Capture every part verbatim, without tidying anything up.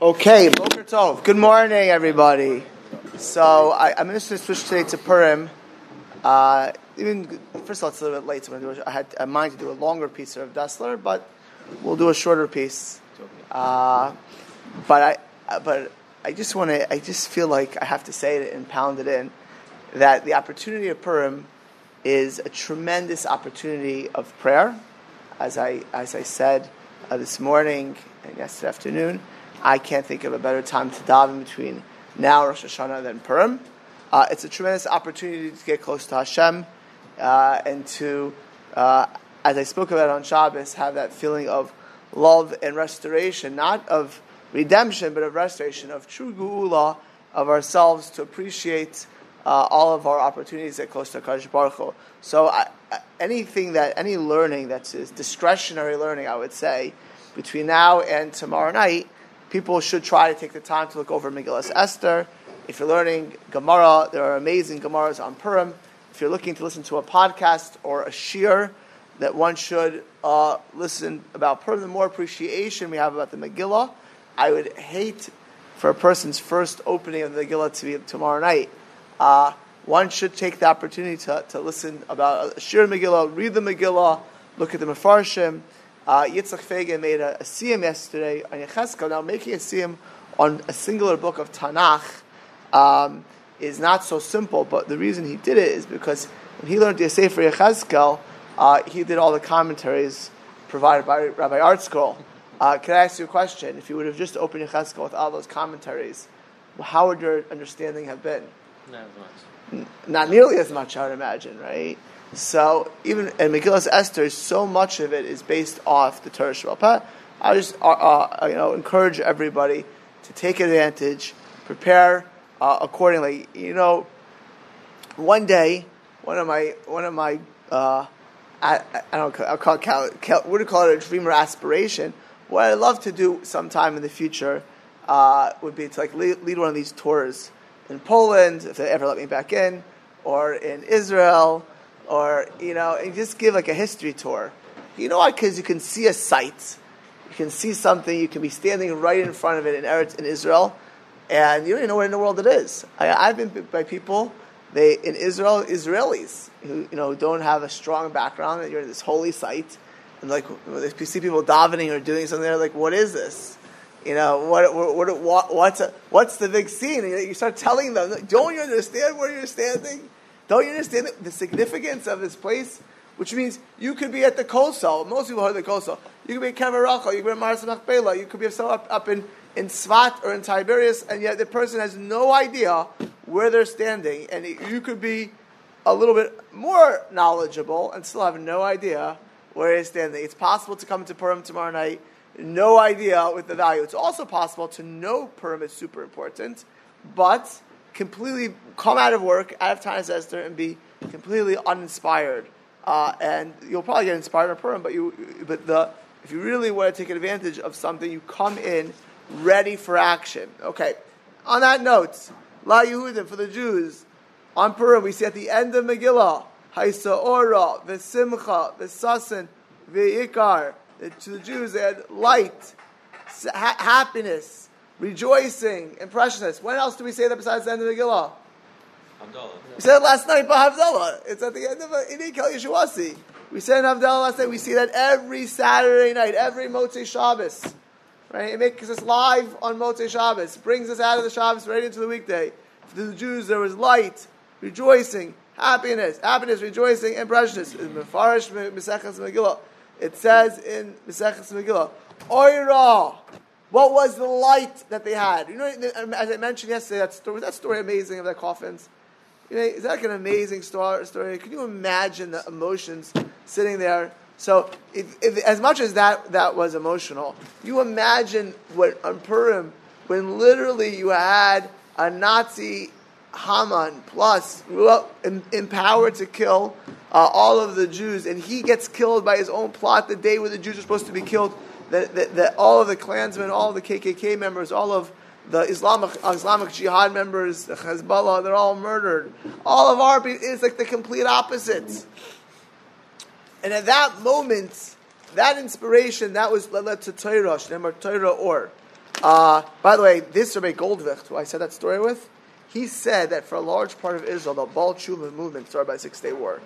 Okay, Boker Tov. Good morning, everybody. So, I, I'm going to switch today to Purim. Uh, even, first of all, it's a little bit late, so I'm gonna do a, I had a mind to do a longer piece of Dasler, but we'll do a shorter piece. Uh, but I but I just want to, I just feel like I have to say it and pound it in, that the opportunity of Purim is a tremendous opportunity of prayer. As I, as I said uh, this morning and yesterday afternoon, I can't think of a better time to daven between now Rosh Hashanah than Purim. Uh, it's a tremendous opportunity to get close to Hashem uh, and to, uh, as I spoke about on Shabbos, have that feeling of love and restoration, not of redemption, but of restoration, of true geula of ourselves, to appreciate uh, all of our opportunities at close to Kadosh Baruch Hu. So I, anything that, any learning that's discretionary learning, I would say, between now and tomorrow night, people should try to take the time to look over Megillah Esther. If you're learning Gemara, there are amazing Gemaras on Purim. If you're looking to listen to a podcast or a shir, that one should uh, listen about Purim. The more appreciation we have about the Megillah, I would hate for a person's first opening of the Megillah to be tomorrow night. Uh, one should take the opportunity to, to listen about a shir Megillah, read the Megillah, look at the Mefarshim. Uh, Yitzchak Feigen made a, a siyum yesterday on Yechezkel. Now, making a siyum on a singular book of Tanakh um, is not so simple, but the reason he did it is because when he learned the essay for Yechezkel, uh, he did all the commentaries provided by Rabbi Artscroll. Uh, can I ask you a question? If you would have just opened Yechezkel with all those commentaries, how would your understanding have been? Not as much. N- not nearly as much, I would imagine, right? So even in Megillah Esther, so much of it is based off the Torah Shabbat. But I just uh, uh, you know encourage everybody to take advantage, prepare uh, accordingly. You know, one day, one of my one of my uh, I, I don't I'll call it, call, wouldn't call it a dream or aspiration. What I'd love to do sometime in the future uh, would be to like lead, lead one of these tours in Poland, if they ever let me back in, or in Israel. Or, you know, and just give like a history tour. You know why? Because you can see a site. You can see something. You can be standing right in front of it in Eretz, in Israel. And you don't even know where in the world it is. I, I've been bit by people, they in Israel, Israelis, who, you know, don't have a strong background, that you're in this holy site. And like, if you see people davening or doing something, they're like, what is this? You know, what, what, what what's a, what's the big scene? And you start telling them, don't you understand where you're standing? Don't you understand the significance of this place? Which means you could be at the Kosel. Most people heard the Kosel. You could be at Kever Rachel. You could be at Mearas HaMachpela. You could be somewhere up, up in, in Svat or in Tiberias, and yet the person has no idea where they're standing. And it, you could be a little bit more knowledgeable and still have no idea where you're standing. It's possible to come to Purim tomorrow night, no idea with the value. It's also possible to know Purim is super important, but completely come out of work, out of Taanis Esther, and be completely uninspired. Uh, and you'll probably get inspired by Purim, but you, but the if you really want to take advantage of something, you come in ready for action. Okay. On that note, La Yehudim for the Jews on Purim, we see at the end of Megillah, Haisa Ora, Vesimcha, Vesasen, Yakar. To the Jews, they had light, ha- happiness. Rejoicing and preciousness. When else do we say that besides the end of Megillah? Havdalah. We said it last night, but Havdalah. It's at the end of Yiddikel Yeshuasi. We said in Havdalah last night. We see that every Saturday night, every Motzei Shabbos. Right? It makes us live on Motzei Shabbos. Brings us out of the Shabbos right into the weekday. For the Jews, there was light, rejoicing, happiness, happiness, rejoicing, and preciousness. In Mefarshim, Maseches Megillah, it says in Maseches Megillah, Oira. What was the light that they had? You know, as I mentioned yesterday, that story, that story amazing of the coffins. You know, is that like an amazing story? Can you imagine the emotions sitting there? So, if, if, as much as that that was emotional, you imagine what on Purim, when literally you had a Nazi Haman plus empowered to kill uh, all of the Jews, and he gets killed by his own plot the day where the Jews are supposed to be killed. That, that, that all of the Klansmen, all of the K K K members, all of the Islamic Islamic Jihad members, the Hezbollah, they're all murdered. All of our people, it's like the complete opposite. And at that moment, that inspiration, that was led to Torah, Shneimar Torah Or. Uh, by the way, this Rabbi Goldwicht, who I said that story with, he said that for a large part of Israel, the Baal Tshuva movement started by the Six Day War.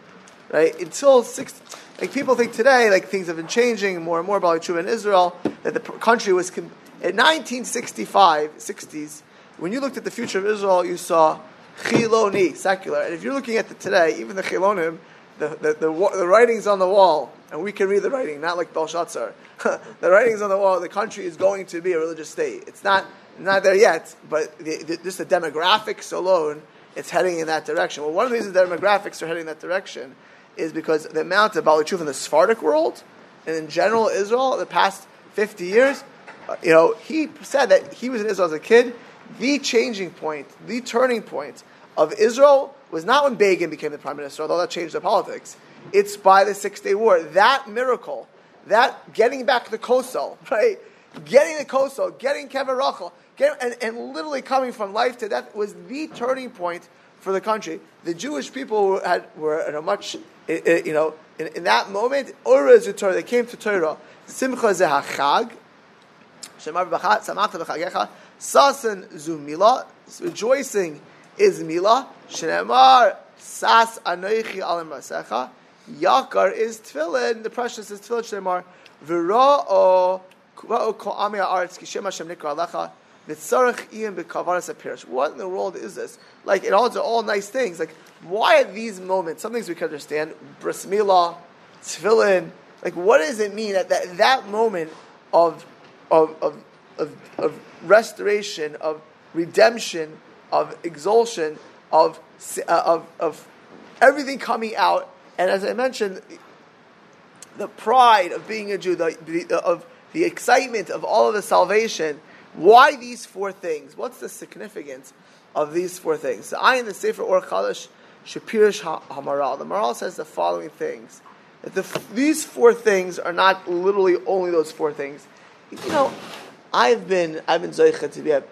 Right? Until six, like people think today, like things have been changing more and more about Tshuva in Israel, that the country was, in nineteen sixty-five, sixties, when you looked at the future of Israel, you saw Chiloni, secular. And if you're looking at the today, even the Chilonim, the, the, the, the writing's on the wall, and we can read the writing, not like Belshazzar. The writing's on the wall, the country is going to be a religious state. It's not not there yet, but the, the, just the demographics alone, it's heading in that direction. Well, one of the reasons the demographics are heading in that direction is because the amount of Baal Tshuva in the Sephardic world, and in general Israel, the past fifty years, uh, you know, he said that he was in Israel as a kid. The changing point, the turning point of Israel was not when Begin became the prime minister, although that changed the politics. It's by the Six Day War. That miracle, that getting back the Kosel, right? Getting the Kosel, getting Kever Rachel, getting, and, and literally coming from life to death was the turning point for the country. The Jewish people had, were in a much, you know, in, in that moment, they came to Torah. Simcha ze hachag. Sasen zumila, rejoicing is mila. Shneimar sas anoichi alim rasecha. Yakar is tefillin. The precious is tefillin. Shneimar v'ra o kva'o ko'ami ha'aretz kishem Hashem nikra alecha v'tzarich iyim b'kavaras ha'pirish. What in the world is this? Like it all, they're all nice things. Like why at these moments? Some things we can understand. Bris milah, tefillin. Like what does it mean at that that moment of of of Of, of restoration, of redemption, of exaltation, of, uh, of of everything coming out, and as I mentioned, the pride of being a Jew, the, the, of the excitement of all of the salvation. Why these four things? What's the significance of these four things? So I in the Sefer Or Chadash Shapirish HaMaral. The Maral says the following things: that the, these four things are not literally only those four things. You know. I've been I've been zoicha to be at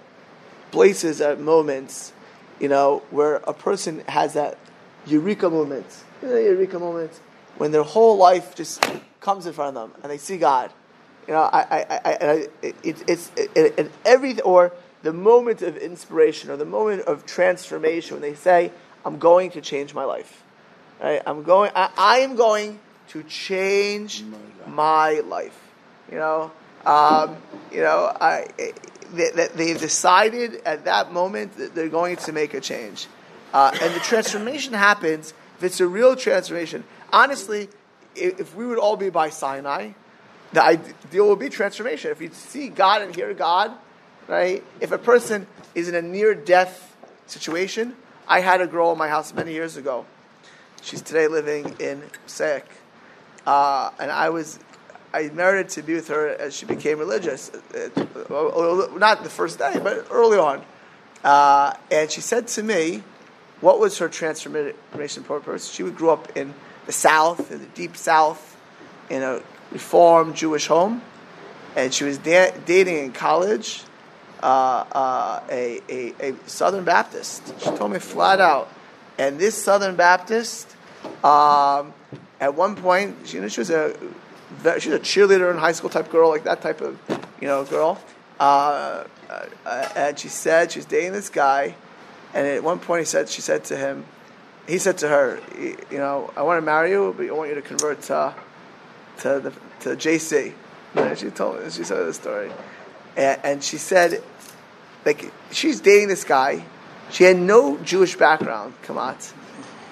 places at moments, you know, where a person has that eureka moment, you know, eureka moment when their whole life just comes in front of them and they see God. You know, I, I, I, I it, it's it, it, and every or the moment of inspiration or the moment of transformation when they say, "I'm going to change my life. Right? I'm going. I, I am going to change my life." You know. Um, you know, I, they, they decided at that moment that they're going to make a change. Uh, and the transformation happens if it's a real transformation. Honestly, if we would all be by Sinai, the ideal would be transformation. If you see God and hear God, right? If a person is in a near-death situation, I had a girl in my house many years ago. She's today living in Seick. Uh, and I was... I merited to be with her as she became religious. Not the first day, but early on. Uh, and she said to me, what was her transformation purpose? She would grow up in the South, in the deep South, in a Reformed Jewish home. And she was da- dating in college uh, uh, a, a, a Southern Baptist. She told me flat out. And this Southern Baptist, um, at one point, you know, she was a... She's a cheerleader in high school type girl, like that type of, you know, girl. Uh, and she said she's dating this guy, and at one point he said she said to him, he said to her, you know, I want to marry you, but I want you to convert to to, the, to J C. And she told me, she said the story, and, and she said, like she's dating this guy, she had no Jewish background, kamat,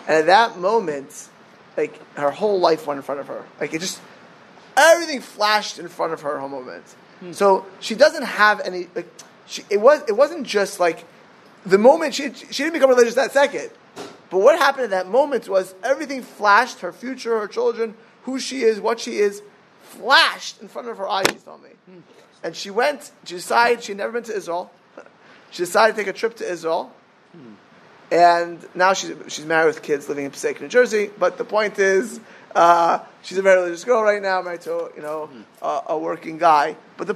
and at that moment, like her whole life went in front of her, like it just. Everything flashed in front of her home moment. Hmm. So she doesn't have any... Like, she, it, was, it wasn't just like... The moment, she she didn't become religious that second. But what happened at that moment was everything flashed, her future, her children, who she is, what she is, flashed in front of her eyes, she told me. Hmm. And she went, she decided she'd never been to Israel. She decided to take a trip to Israel. Hmm. And now she's, she's married with kids living in Passaic, New Jersey. But the point is... Uh, she's a very religious girl right now, married to you know uh, a working guy. But the,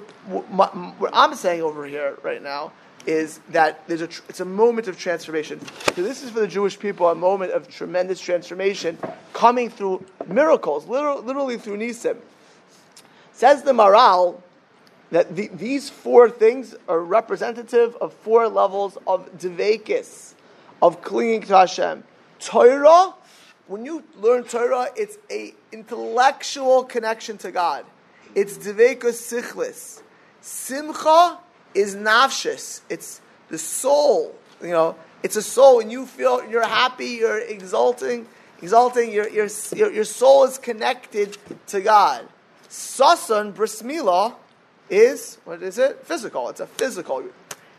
my, what I'm saying over here right now is that there's a tr- it's a moment of transformation. So this is for the Jewish people a moment of tremendous transformation coming through miracles, literally, literally through Nisim. Says the Maral, that the, these four things are representative of four levels of Deveikis, of clinging to Hashem. Torah, when you learn Torah, it's an intellectual connection to God. It's Deveikis Sichlis. Simcha is nafshis. It's the soul. You know, it's a soul. When you feel you're happy, you're exulting, exulting. Your your your soul is connected to God. Sasan bris milah is what is it? Physical. It's a physical.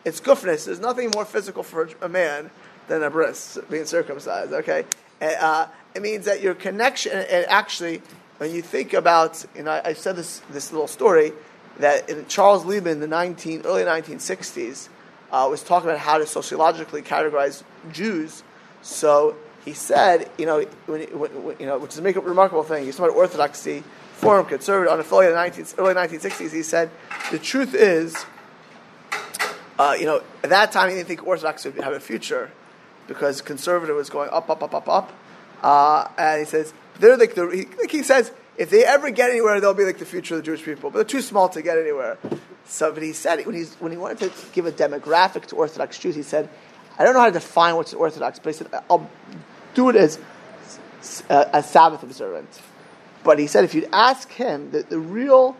It's gufness. There's nothing more physical for a man than a bris, being circumcised. Okay, and, uh, it means that your connection. And actually, when you think about, you know, I, I said this this little story that in Charles Liebman in the nineteen early nineteen sixties. Uh, was talking about how to sociologically categorize Jews. So he said, you know, when, when, you know, which is a remarkable thing. He's talking about orthodoxy, forum, conservative, unaffiliated, nineteen early nineteen sixties. He said, the truth is, uh, you know, at that time he didn't think orthodoxy would have a future because conservative was going up, up, up, up, up. Uh, and he says, they're like the, he, like he says, if they ever get anywhere, they'll be like the future of the Jewish people. But they're too small to get anywhere. So, but he said, when, he's, when he wanted to give a demographic to Orthodox Jews, he said, I don't know how to define what's an Orthodox, but he said, I'll do it as a, a Sabbath observant. But he said, if you'd ask him, the, the real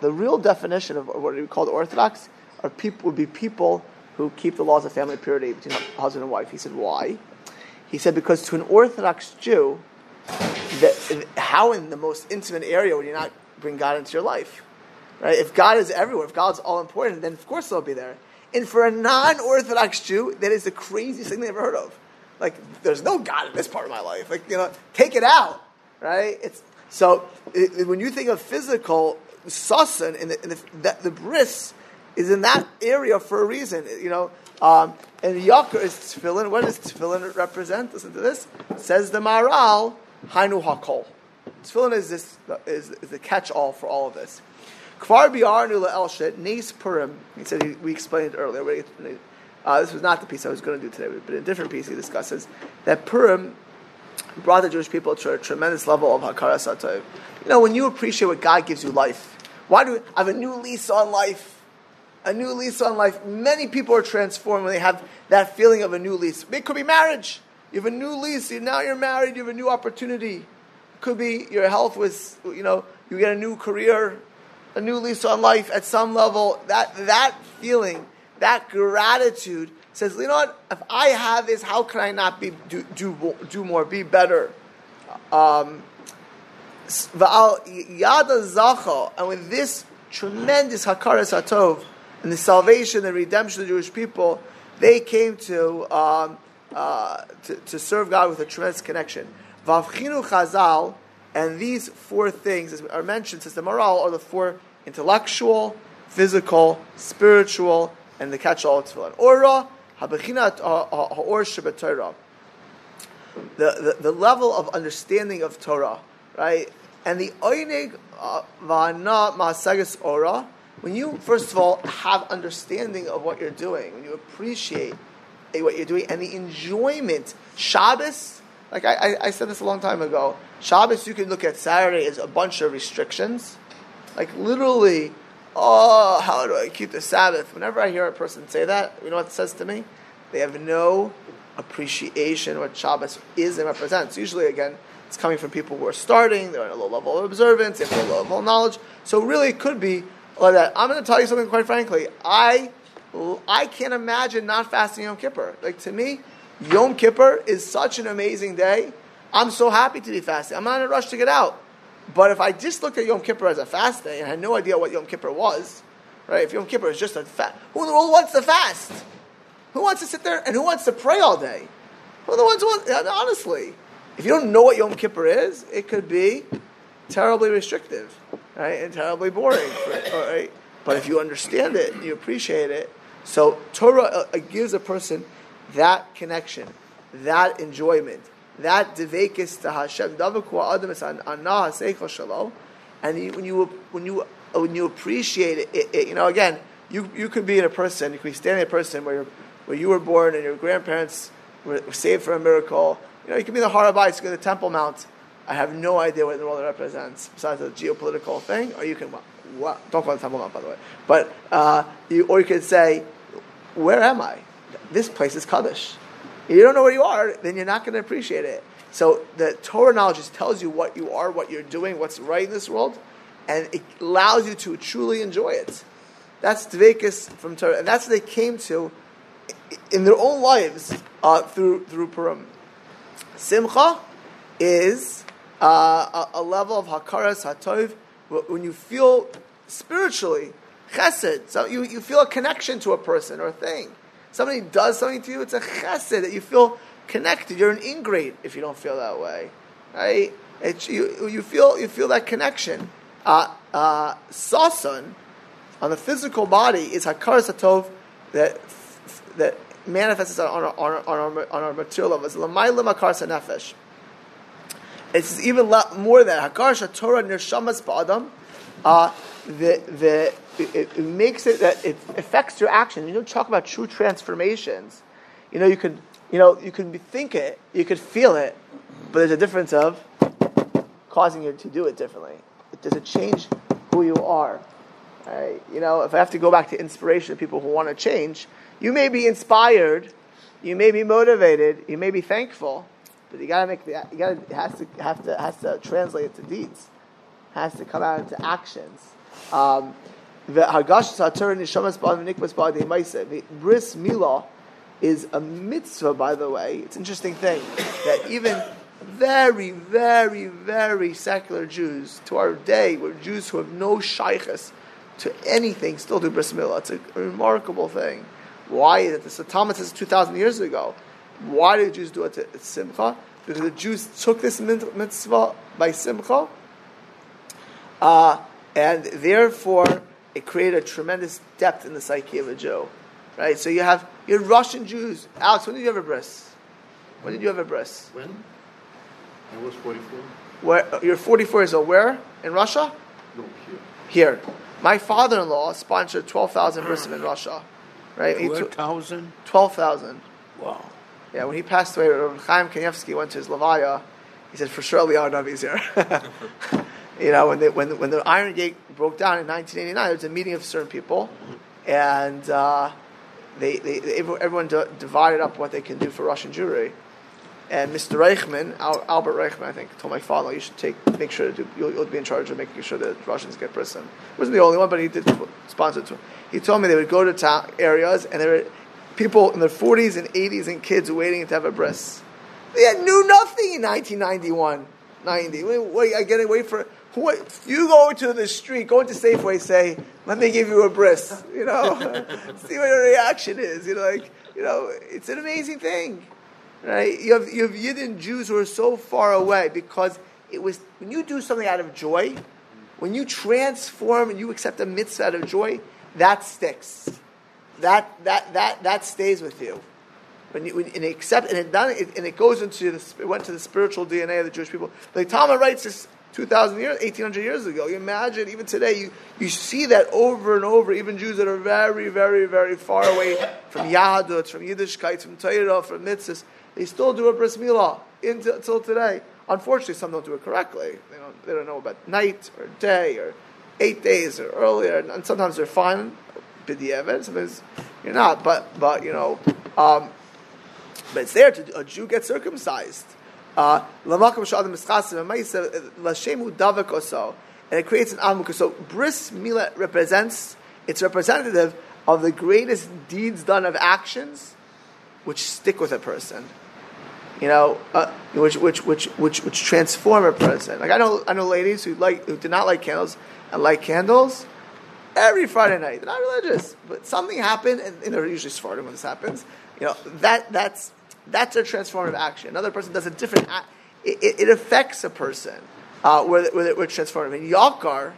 the real definition of what we call the Orthodox are people would be people who keep the laws of family purity between husband and wife. He said, why? He said, because to an Orthodox Jew, the, how in the most intimate area would you not bring God into your life? Right? If God is everywhere, if God's all important, then of course they'll be there. And for a non-Orthodox Jew, that is the craziest thing they've ever heard of. Like, there's no God in this part of my life. Like, you know, take it out, right? It's so it, it, when you think of physical sasan and the, in the, the, the bris is in that area for a reason, you know. Um, and Yakar is tefillin. What does tefillin represent? Listen to this. Says the Maral, hainu hakol. Tefillin is this is, is the catch-all for all of this. Kvar bi'arnu la'elshet nes Purim. He said he, we explained it earlier. Uh, this was not the piece I was going to do today, but in a different piece he discusses that Purim brought the Jewish people to a tremendous level of hakaras hatov. You know, when you appreciate what God gives you, life. Why do we, I have a new lease on life? A new lease on life. Many people are transformed when they have that feeling of a new lease. It could be marriage. You have a new lease. Now you're married. You have a new opportunity. It could be your health was, you know, you get a new career. A new lease on life at some level, that that feeling, that gratitude says, you know what, if I have this, how can I not be do do, do more, be better? Um, and with this tremendous hakaras hatov and the salvation and redemption of the Jewish people, they came to um, uh, to, to serve God with a tremendous connection. Vavchinu chazal. And these four things, as are mentioned, since the Maral, are the four intellectual, physical, spiritual, and the catch-all tefillin. Ora, habechinat ha'or shebetorah. The the level of understanding of Torah, right? And the oinig v'ana ma'aseges ora. When you, first of all, have understanding of what you're doing, when you appreciate what you're doing, and the enjoyment, Shabbos. Like I, I said this a long time ago, Shabbos, you can look at Saturday as a bunch of restrictions. Like literally, oh, how do I keep the Sabbath? Whenever I hear a person say that, you know what it says to me? They have no appreciation of what Shabbos is and represents. Usually, again, it's coming from people who are starting, they're in a low level of observance, they have a low level of knowledge. So really it could be like that. I'm going to tell you something quite frankly. I, I can't imagine not fasting Yom Kippur. Like to me, Yom Kippur is such an amazing day. I'm so happy to be fasting. I'm not in a rush to get out. But if I just looked at Yom Kippur as a fast day and had no idea what Yom Kippur was, right? If Yom Kippur is just a fast, who in the world wants to fast? Who wants to sit there and who wants to pray all day? Who are the ones who want, honestly, if you don't know what Yom Kippur is, it could be terribly restrictive, right? And terribly boring, right? But if you understand it and you appreciate it, so Torah uh, gives a person that connection, that enjoyment, that deveikis to Hashem, and you, when you when you when you appreciate it, it, it, you know, again, you you could be in a person, you could be standing in a person where you're, where you were born and your grandparents were saved for a miracle. You know, you could be in the Har Habayis, the Temple Mount, I have no idea what in the world it represents besides a geopolitical thing. Or you can, well, well, don't call it Tamulam, by the way. But uh, you, or you could say, where am I? This place is Kaddish. If you don't know where you are, then you're not going to appreciate it. So the Torah knowledge just tells you what you are, what you're doing, what's right in this world, and it allows you to truly enjoy it. That's Deveikis from Torah, and that's what they came to in their own lives uh, through through Purim. Simcha is uh, a, a level of hakaras hatov when you feel spiritually chesed. So you, you feel a connection to a person or a thing. Somebody does something to you, it's a chesed that you feel connected. You're an ingrate if you don't feel that way, right? It, you you feel you feel that connection. Uh, uh, sasan on the physical body is hakaras hatov that that manifests on our, on our, on our, on our material levels. L'maylim hakaras hanefesh. It's even more than hakaras haTorah nirshamas ba'adam. Uh, the the it, it makes it that it affects your action. You don't talk about true transformations. You know you could you know you could think it, you could feel it, but there's a difference of causing you to do it differently. Does it change who you are? Right. You know, if I have to go back to inspiration of people who want to change, you may be inspired, you may be motivated, you may be thankful, but you gotta make the you gotta has to have to has to translate it to deeds, has to come out into actions. Um, the Hagash Satur Nishamas Ba'ad Nikmas Ba'ad Maisa. The Bris Milah is a mitzvah, by the way. It's an interesting thing that even very, very, very secular Jews to our day, were Jews who have no shaykhus to anything, still do bris milah. It's a remarkable thing. Why is it? The Talmud says two thousand years ago. Why did the Jews do it to Simcha? Because the Jews took this mitzvah by Simcha, uh, and therefore it created a tremendous depth in the psyche of a Jew. Right? So you have your Russian Jews. Alex, when did you have a bris? When did you have a bris? When? I was forty-four. Where, you're forty-four years old. Where? In Russia? No, here. Here. My father-in-law sponsored twelve thousand brissim in Russia. Right? twelve thousand? twelve thousand. Wow. Yeah, when he passed away, Rav Chaim Kanievsky went to his levaya. He said, for sure Eliyahu Navi's here. You know, when, they, when, when the Iron Gate broke down in nineteen eighty-nine, there was a meeting of certain people, and uh, they, they, they everyone d- divided up what they can do for Russian Jewry. And Mister Reichman, Al- Albert Reichman, I think, told my father, you should take, make sure to do, you'll, you'll be in charge of making sure that Russians get prison. He wasn't the only one, but he did sponsor it. He told me they would go to town areas, and there were people in their forties and eighties and kids waiting to have a bris. They had knew nothing in nineteen ninety-one, ninety. Wait, wait, I get away for who? You go to the street, go into Safeway, say, let me give you a bris. You know, see what the reaction is. You know, like, you know, it's an amazing thing. Right? You have you have Yidden Jews who are so far away because it was when you do something out of joy, when you transform and you accept a mitzvah out of joy, that sticks, that that that that stays with you. When you when, and it accept and it done it, and it goes into the it went to the spiritual D N A of the Jewish people. Like Talmud writes this two thousand years, eighteen hundred years ago. You imagine even today you you see that over and over. Even Jews that are very very very far away from Yahadut, from Yiddishkeit, from Torah, from mitzvahs. They still do a bris milah until today. Unfortunately, some don't do it correctly. They don't, they don't know about night or day or eight days or earlier. And sometimes they're fine, b'diavad. Sometimes you're not. But but you know, um, but it's there. To, a Jew gets circumcised. Uh, and it creates an amukah. So bris milah represents. It's representative of the greatest deeds done of actions, which stick with a person. You know, uh, which which which which which transform a person. Like I know, I know ladies who like who do not like candles and light candles every Friday night. They're not religious, but something happened, and, and they're usually smarter when this happens. You know, that that's that's a transformative action. Another person does a different. Act. It, it, it affects a person. Uh, where where we're transformative. And Yakar,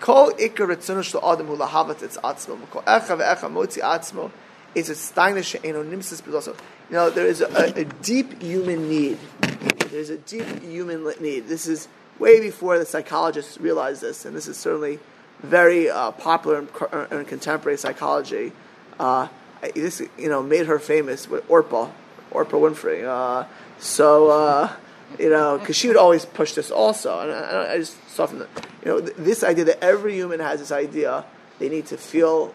kol ikar ritzonus l'adamu lahavat its atzmo. Kol echa ve'echa motzi atzmo. Is a stagnish anonymous, but also, you know, there is a, a deep human need. There's a deep human need. This is way before the psychologists realized this, and this is certainly very uh, popular in, in contemporary psychology. Uh, this, you know, made her famous with Oprah, Oprah Winfrey. Uh, so, uh, you know, because she would always push this also. And I, I just saw from the, you know, this idea that every human has this idea they need to feel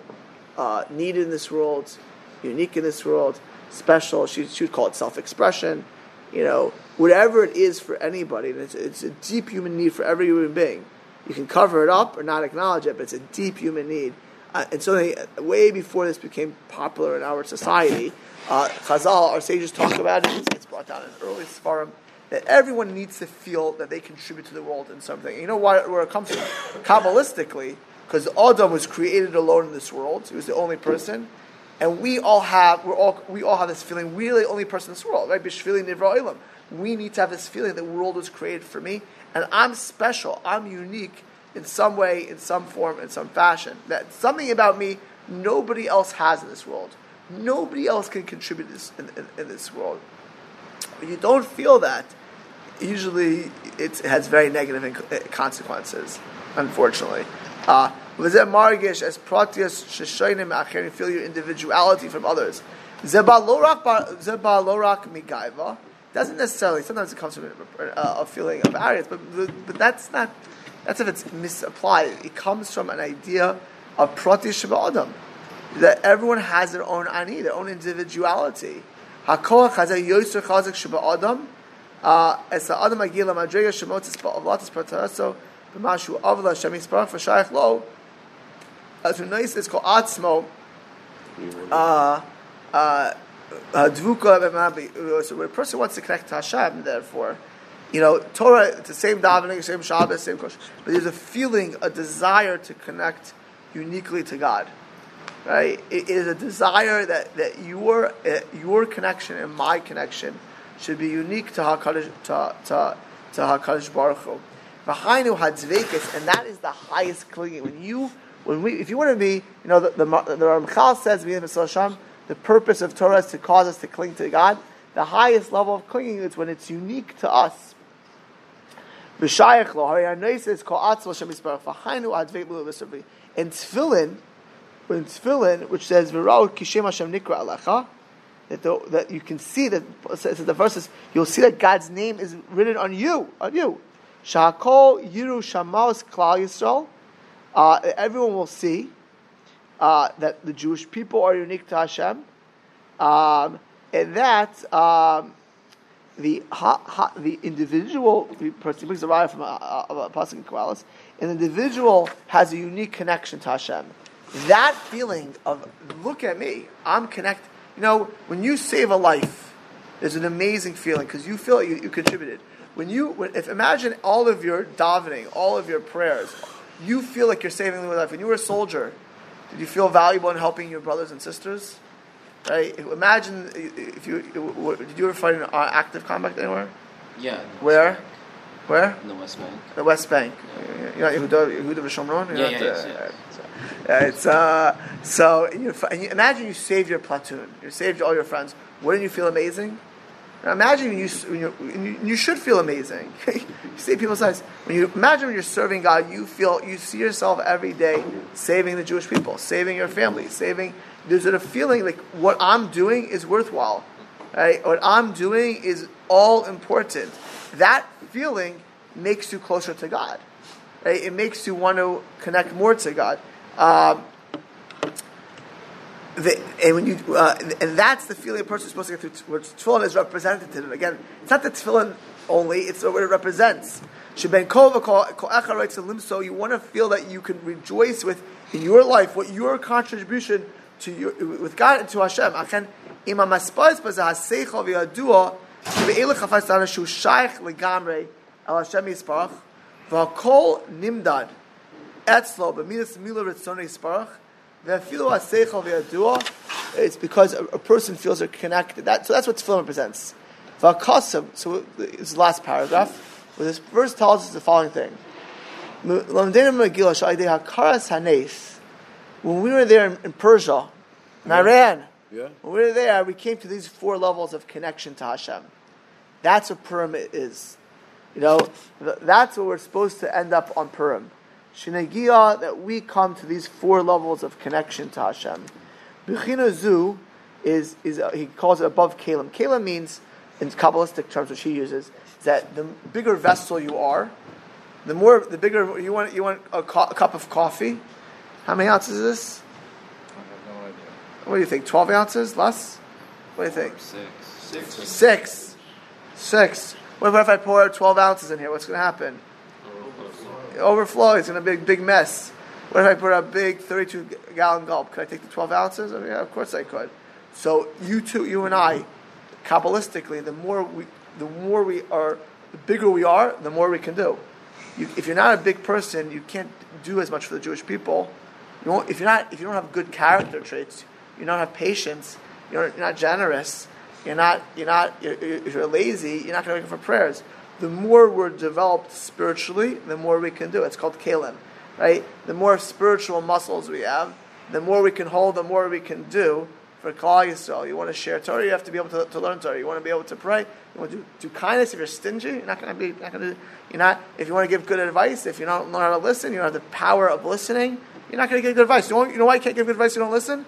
uh, needed in this world, unique in this world, special. She, she would call it self-expression, you know, whatever it is for anybody. And it's, it's a deep human need for every human being. You can cover it up or not acknowledge it, but it's a deep human need. Uh, and so they, way before this became popular in our society, uh, Chazal, our sages, talk about it. It's brought down in early Sfarim that everyone needs to feel that they contribute to the world in something. And you know why, where it comes from? Kabbalistically, because Adam was created alone in this world. He was the only person. And we all have we're all, we all have this feeling, we're the only person in this world, right? Bishvili Nivra Olam. We need to have this feeling that the world was created for me, and I'm special, I'm unique in some way, in some form, in some fashion. That something about me nobody else has in this world. Nobody else can contribute this in, in, in this world. When you don't feel that, usually it has very negative inc- consequences, unfortunately. Uh, V'zeh margish as pratias sheshonim acherim, feel your individuality from others. Zeh ba lo rak migaiva doesn't necessarily. Sometimes it comes from a, a, a feeling of arrogance, but but that's not. That's if it's misapplied. It comes from an idea of pratish ba'adam, that everyone has their own ani, their own individuality. Hakoach hazeh yoser chazak sheba'adam as the adam agila madrega shemotis ba'avlatis prataraso b'mashu avla shemis barach v'shayach lo. As we notice, it's called atzmo. Uh, uh, so when a person wants to connect to Hashem, therefore, you know, Torah, it's the same davening, same Shabbos, same Kosher, but there's a feeling, a desire to connect uniquely to God, right? It is a desire that, that your your connection and my connection should be unique to HaKadosh, to, to, to HaKadosh Baruch Hu. V'hainu hadzeveikis, and that is the highest clinging. When you When we, if you want to be, you know, the the, the Ramchal says, the purpose of Torah is to cause us to cling to God. The highest level of clinging is when it's unique to us. And Tefillin, when Tefillin, which says that the, that you can see that says the verses, you'll see that God's name is written on you, on you. Shakol Yiru Shamaus Klal Yisrael. Uh, everyone will see uh, that the Jewish people are unique to Hashem, um, and that um, the ha, ha, the individual, he brings the raya from a pasuk in Kavalis, an individual has a unique connection to Hashem. That feeling of look at me, I'm connected. You know, when you save a life, there's an amazing feeling because you feel you, you contributed. When you when, if imagine all of your davening, all of your prayers. You feel like you're saving the life. When you were a soldier, did you feel valuable in helping your brothers and sisters? Right? Imagine if you did. You ever fight in active combat anywhere? Yeah. Where? Bank. Where? In the West Bank. The West Bank. Yeah. You're not Yehuda V'Shomron. Yeah, yeah, yes, yeah. Uh, it's uh. So and you and you, imagine you saved your platoon. You saved all your friends. Wouldn't you feel amazing? Now imagine when you when you're, when you you should feel amazing. You see people's lives. When you imagine when you're serving God, you feel you see yourself every day saving the Jewish people, saving your family, saving. There's a feeling like what I'm doing is worthwhile, right? What I'm doing is all important. That feeling makes you closer to God, right? It makes you want to connect more to God. Um, The, and when you uh, and that's the feeling a person is supposed to get through. Which tefillin is representative. Again, it's not the tefillin only; it's what it represents. Sheben kol kol echad writes in Limso. You want to feel that you can rejoice with in your life what your contribution to your with God and to Hashem. Achen ima maspas b'zah seichol v'yadua v'elach hafasana shu shaych legamrei al Hashem yisparach v'kol nimdad etzlo b'midas mila ritzonei yisparach. It's because a, a person feels they're connected. That, so that's what tefillin represents. So it's the last paragraph. Where this verse tells us the following thing. When we were there in, in Persia, in yeah. Iran, yeah. when we were there, we came to these four levels of connection to Hashem. That's what Purim is. You know, that's what we're supposed to end up on Purim. Shinagia, that we come to these four levels of connection to Hashem. B'chinozu is, is uh, he calls it above Kalim. Kalim means, in Kabbalistic terms, which he uses, that the bigger vessel you are, the more, the bigger you want. You want a, co- a cup of coffee. How many ounces is this? I have no idea. What do you think? Twelve ounces? Less? What do you think? Six. Six. Six. Six. Six. What if I pour twelve ounces in here? What's going to happen? Overflow. It overflow. It's going to be a big mess. What if I put a big thirty-two gallon gulp? Could I take the twelve ounces? I mean, yeah, of course I could. So you two, you and I, kabbalistically, the more we, the more we are, the bigger we are, the more we can do. You, if you're not a big person, you can't do as much for the Jewish people. You won't, if you're not, if you don't have good character traits, you don't have patience. You're, you're not generous. You're not. You're not. You're, if you're lazy, you're not going to wake up for prayers. The more we're developed spiritually, the more we can do. It's called kalim, right? The more spiritual muscles we have, the more we can hold. The more we can do. For Klal Yisrael, you want to share Torah, you have to be able to, to learn Torah. You want to be able to pray. You want to do, do kindness. If you're stingy, you're not going to be. Not going to. You're not. If you want to give good advice, if you don't learn how to listen, you don't have the power of listening. You're not going to get good advice. You, you know why you can't give good advice? You don't listen,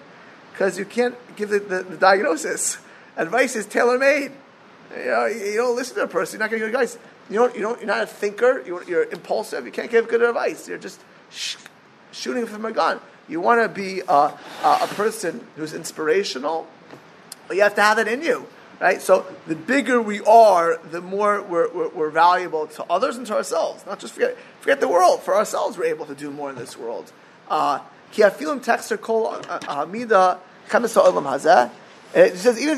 because you can't give the, the, the diagnosis. Advice is tailor made. You know, you, you don't listen to a person. You're not going to give good advice. You don't. You don't. You're not a thinker. You're, you're impulsive. You can't give good advice. You're just sh- shooting from a gun. You want to be a, a, a person who's inspirational, but you have to have it in you, right? So the bigger we are, the more we're, we're, we're valuable to others and to ourselves. Not just forget forget the world. For ourselves, we're able to do more in this world. Uh, it says, even if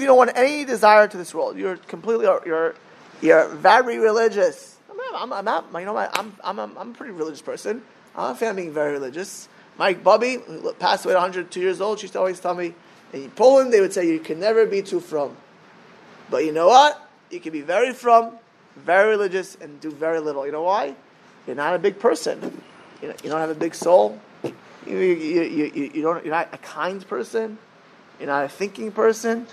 you don't want any desire to this world, you're completely, you're, you're very religious. I'm, I'm, I'm, you know, I'm, I'm, I'm a pretty religious person. I'm a fan of being very religious. Mike Bubby, who passed away at one hundred two years old, she used to always tell me, in Poland they would say, you can never be too from. But you know what? You can be very from, very religious, and do very little. You know why? You're not a big person. You don't have a big soul. You, you, you, you, you don't, you're not a kind person. You're not a thinking person.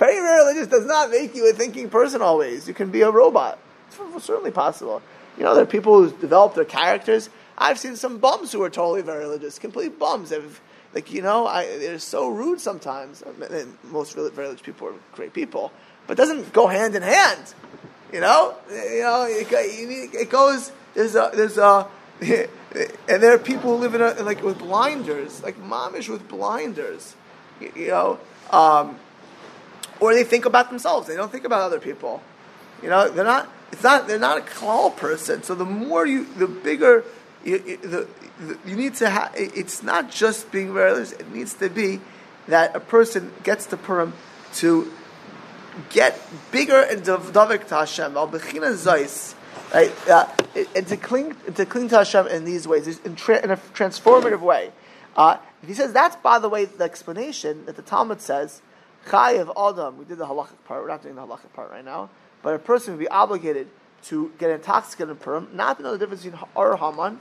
Very religious does not make you a thinking person always. You can be a robot. It's certainly possible. You know, there are people who develop their characters. I've seen some bums who are totally very religious, complete bums. They've, like, you know, I, they're so rude sometimes. I mean, most very religious people are great people, but it doesn't go hand in hand. You know, you know, it, it goes. There's a, there's a, and there are people who live in a, like with blinders, like momish with blinders. You, you know, um, or they think about themselves. They don't think about other people. You know, they're not. It's not. They're not a klal person. So the more you, the bigger. You, you, the, the, you need to have. It's not just being very religious. It needs to be that a person gets to Purim to get bigger and davek to Hashem, al bechina zayis, right? Uh, and to cling to cling to Hashem in these ways, in, tra- in a transformative way. Uh, he says that's, by the way, the explanation that the Talmud says. Chayev adam. We did the halachic part. We're not doing the halachic part right now. But a person would be obligated to get intoxicated in Purim, not to know the difference between Ar Haman,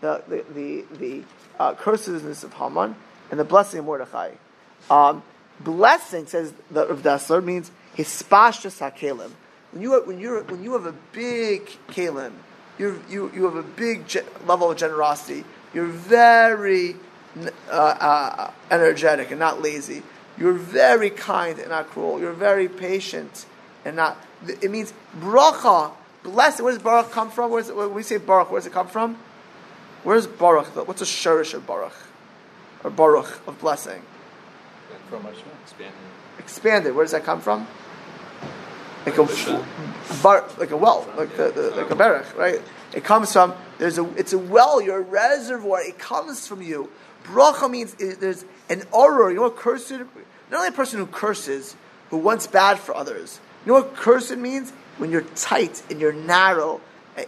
the the the, the uh, cursedness of Haman, and the blessing of Mordechai. Um, blessing, says the Rav Dasler, means hispashtus hakelim. When you when you when you have a big kelim, you you you have a big ge- level of generosity. You're very uh, uh, energetic and not lazy. You're very kind and not cruel. You're very patient and not. It means bracha. Blessed. Where does Baruch come from? Where's, when we say Baruch, where does it come from? Where's Baruch? What's the shurish of Baruch? Or Baruch, of blessing? From Hashem. Expanded. Expanded. Where does that come from? Like a, bar, like a well, like, the, the, like a berach, right? It comes from, there's a, it's a well, your reservoir, it comes from you. Bracha means it, there's an oror. You know what cursed? Not only a person who curses, who wants bad for others. You know what cursed means? When you're tight and you're narrow,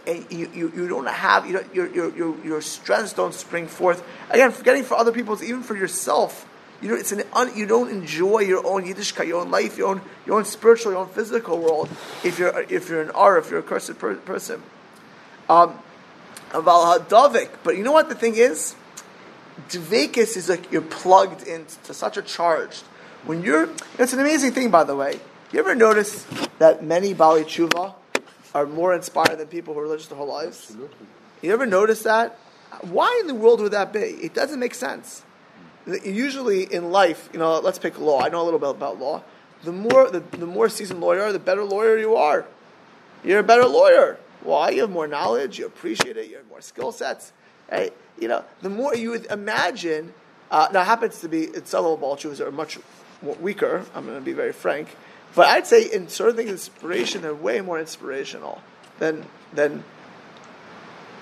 and you, you, you don't have you don't, your your your strengths don't spring forth. Again, forgetting for other people, even for yourself. You know, it's an un, you don't enjoy your own Yiddishkeit, your own life, your own your own spiritual, your own physical world. If you're if you're an R, if you're a cursed per, person, um, but you know what the thing is? Deveikis is like you're plugged into such a charge. When you're, it's an amazing thing, by the way. You ever notice that many Bali Tshuva are more inspired than people who are religious their whole lives? Absolutely. You ever notice that? Why in the world would that be? It doesn't make sense. Usually in life, you know, let's pick law. I know a little bit about law. The more the, the more seasoned lawyer, the better lawyer you are. You're a better lawyer. Why? You have more knowledge. You appreciate it. You have more skill sets. Right? You know, the more you would imagine. Uh, now, it happens to be some of all Jews are much weaker. I'm going to be very frank, but I'd say in certain things, inspiration they're way more inspirational than than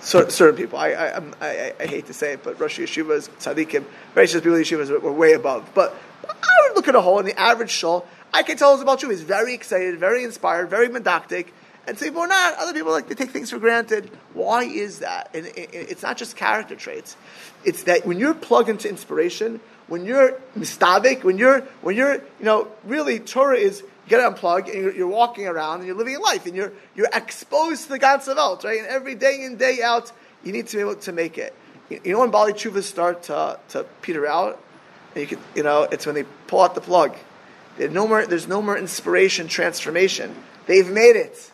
cer- certain people. I I, I I hate to say it, but Rosh Yeshivas, Tzadikim, righteous people, Yeshivas were, were way above. But I would look at a whole in the average shul. I can tell it's about Jew. He's very excited, very inspired, very medactic. And some people are not. Other people, like, they take things for granted. Why is that? And it, it, it's not just character traits. It's that when you're plugged into inspiration, when you're mistavik, when you're, when you're, you know, really Torah is, you gotta unplug, and you're, you're walking around, and you're living a life, and you're you're exposed to the God's Savelt, right? And every day in, day out, you need to be able to make it. You, you know when Bali Chuvas start to, to peter out? And you, can, you know, it's when they pull out the plug. There's no more, there's no more inspiration, transformation. They've made it.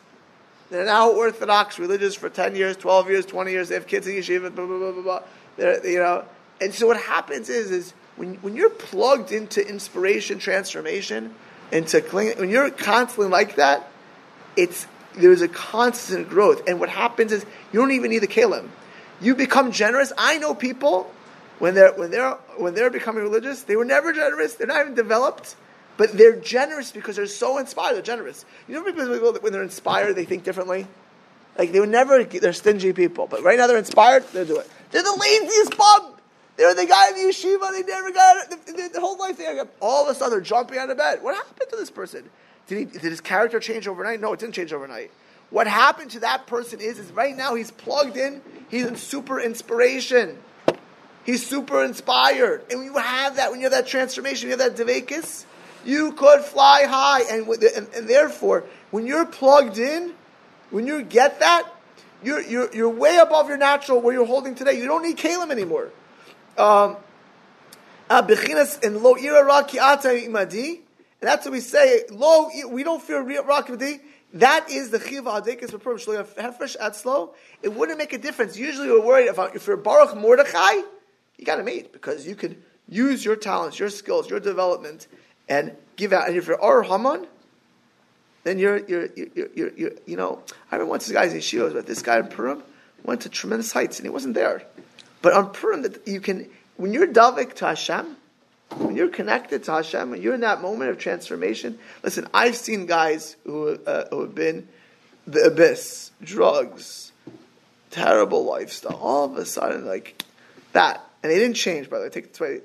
They're now Orthodox, religious for ten years, twelve years, twenty years. They have kids in yeshiva, blah, blah, blah, blah, blah. They're, you know, and so what happens is, is when when you're plugged into inspiration, transformation, into cling, when you're constantly like that, it's there's a constant growth. And what happens is you don't even need the kalim. You become generous. I know people when they're when they're when they're becoming religious, they were never generous. They're not even developed. But they're generous because they're so inspired. They're generous. You know, people, when they're inspired, they think differently. Like, they were never, they're stingy people. But right now they're inspired, they'll do it. They're the laziest bum. They're the guy in the yeshiva. They never got, they, they, the whole life, they got, all of a sudden they're jumping out of bed. What happened to this person? Did, he, did his character change overnight? No, it didn't change overnight. What happened to that person is, is right now he's plugged in. He's in super inspiration. He's super inspired. And when you have that, when you have that transformation, you have that Deveikis, you could fly high, and, and, and therefore, when you're plugged in, when you get that, you're you're you're way above your natural where you're holding today. You don't need kalim anymore. Um, and lo ira ra ki'ata imadi, and that's what we say. Lo, we don't fear ra ki'ata. That is the chiyuv adekes b'purim shlo hefresh atzlo. It wouldn't make a difference. Usually, we're worried about if you're Baruch Mordechai, you got to meet because you can use your talents, your skills, your development. And give out. And if you're Ar Haman, then you're, you're, you're, you're, you're, you're, you know, I remember once this guy's in yeshivas, but this guy in Purim went to tremendous heights and he wasn't there. But on Purim, that you can, when you're davik to Hashem, when you're connected to Hashem, when you're in that moment of transformation, listen, I've seen guys who, uh, who have been the abyss, drugs, terrible lifestyle, all of a sudden, like that. And they didn't change, by the way. Take it away.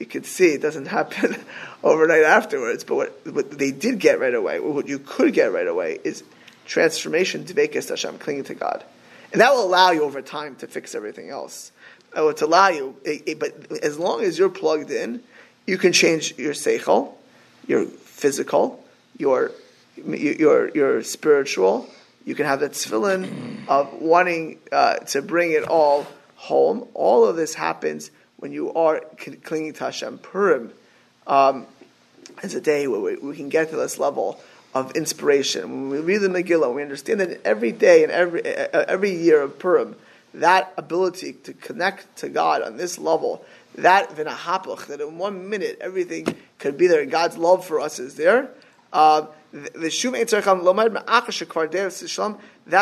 You could see it doesn't happen overnight afterwards, but what, what they did get right away, what you could get right away, is transformation, Deveikis Hashem, clinging to God. And that will allow you over time to fix everything else. It will allow you, it, it, but as long as you're plugged in, you can change your seichel, your physical, your your your spiritual. You can have that tefillin of wanting uh, to bring it all home. All of this happens when you are clinging to Hashem. Purim um, is a day where we, we can get to this level of inspiration. When we read the Megillah, we understand that every day and every every year of Purim, that ability to connect to God on this level, that v'nahapach, that in one minute everything could be there. God's love for us is there. Um, that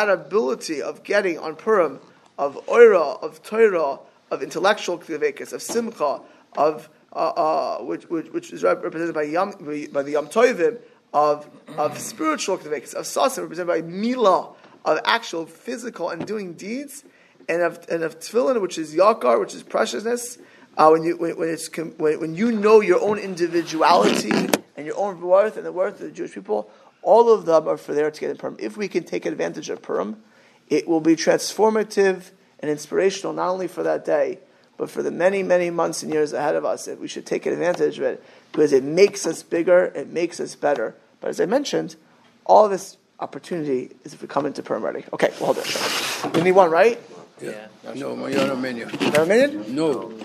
ability of getting on Purim, of Oira, of Torah, of intellectual Deveikis, of Simcha, of uh, uh, which, which which is represented by Yom, by the Yom Tovim, of of spiritual Deveikis, of Vesasen, represented by Milah, of actual physical and doing deeds, and of and of Tefillin, which is Yakar, which is preciousness. Uh, when you when, when it's when, when you know your own individuality and your own worth and the worth of the Jewish people, all of them are for there to get in Purim. If we can take advantage of Purim, it will be transformative and inspirational, not only for that day, but for the many, many months and years ahead of us. We should take advantage of it because it makes us bigger, it makes us better. But as I mentioned, all this opportunity is if we come into Purim already. Okay, well, hold on. We need one, right? Yeah. yeah. No, my Armenian. Armenian? No.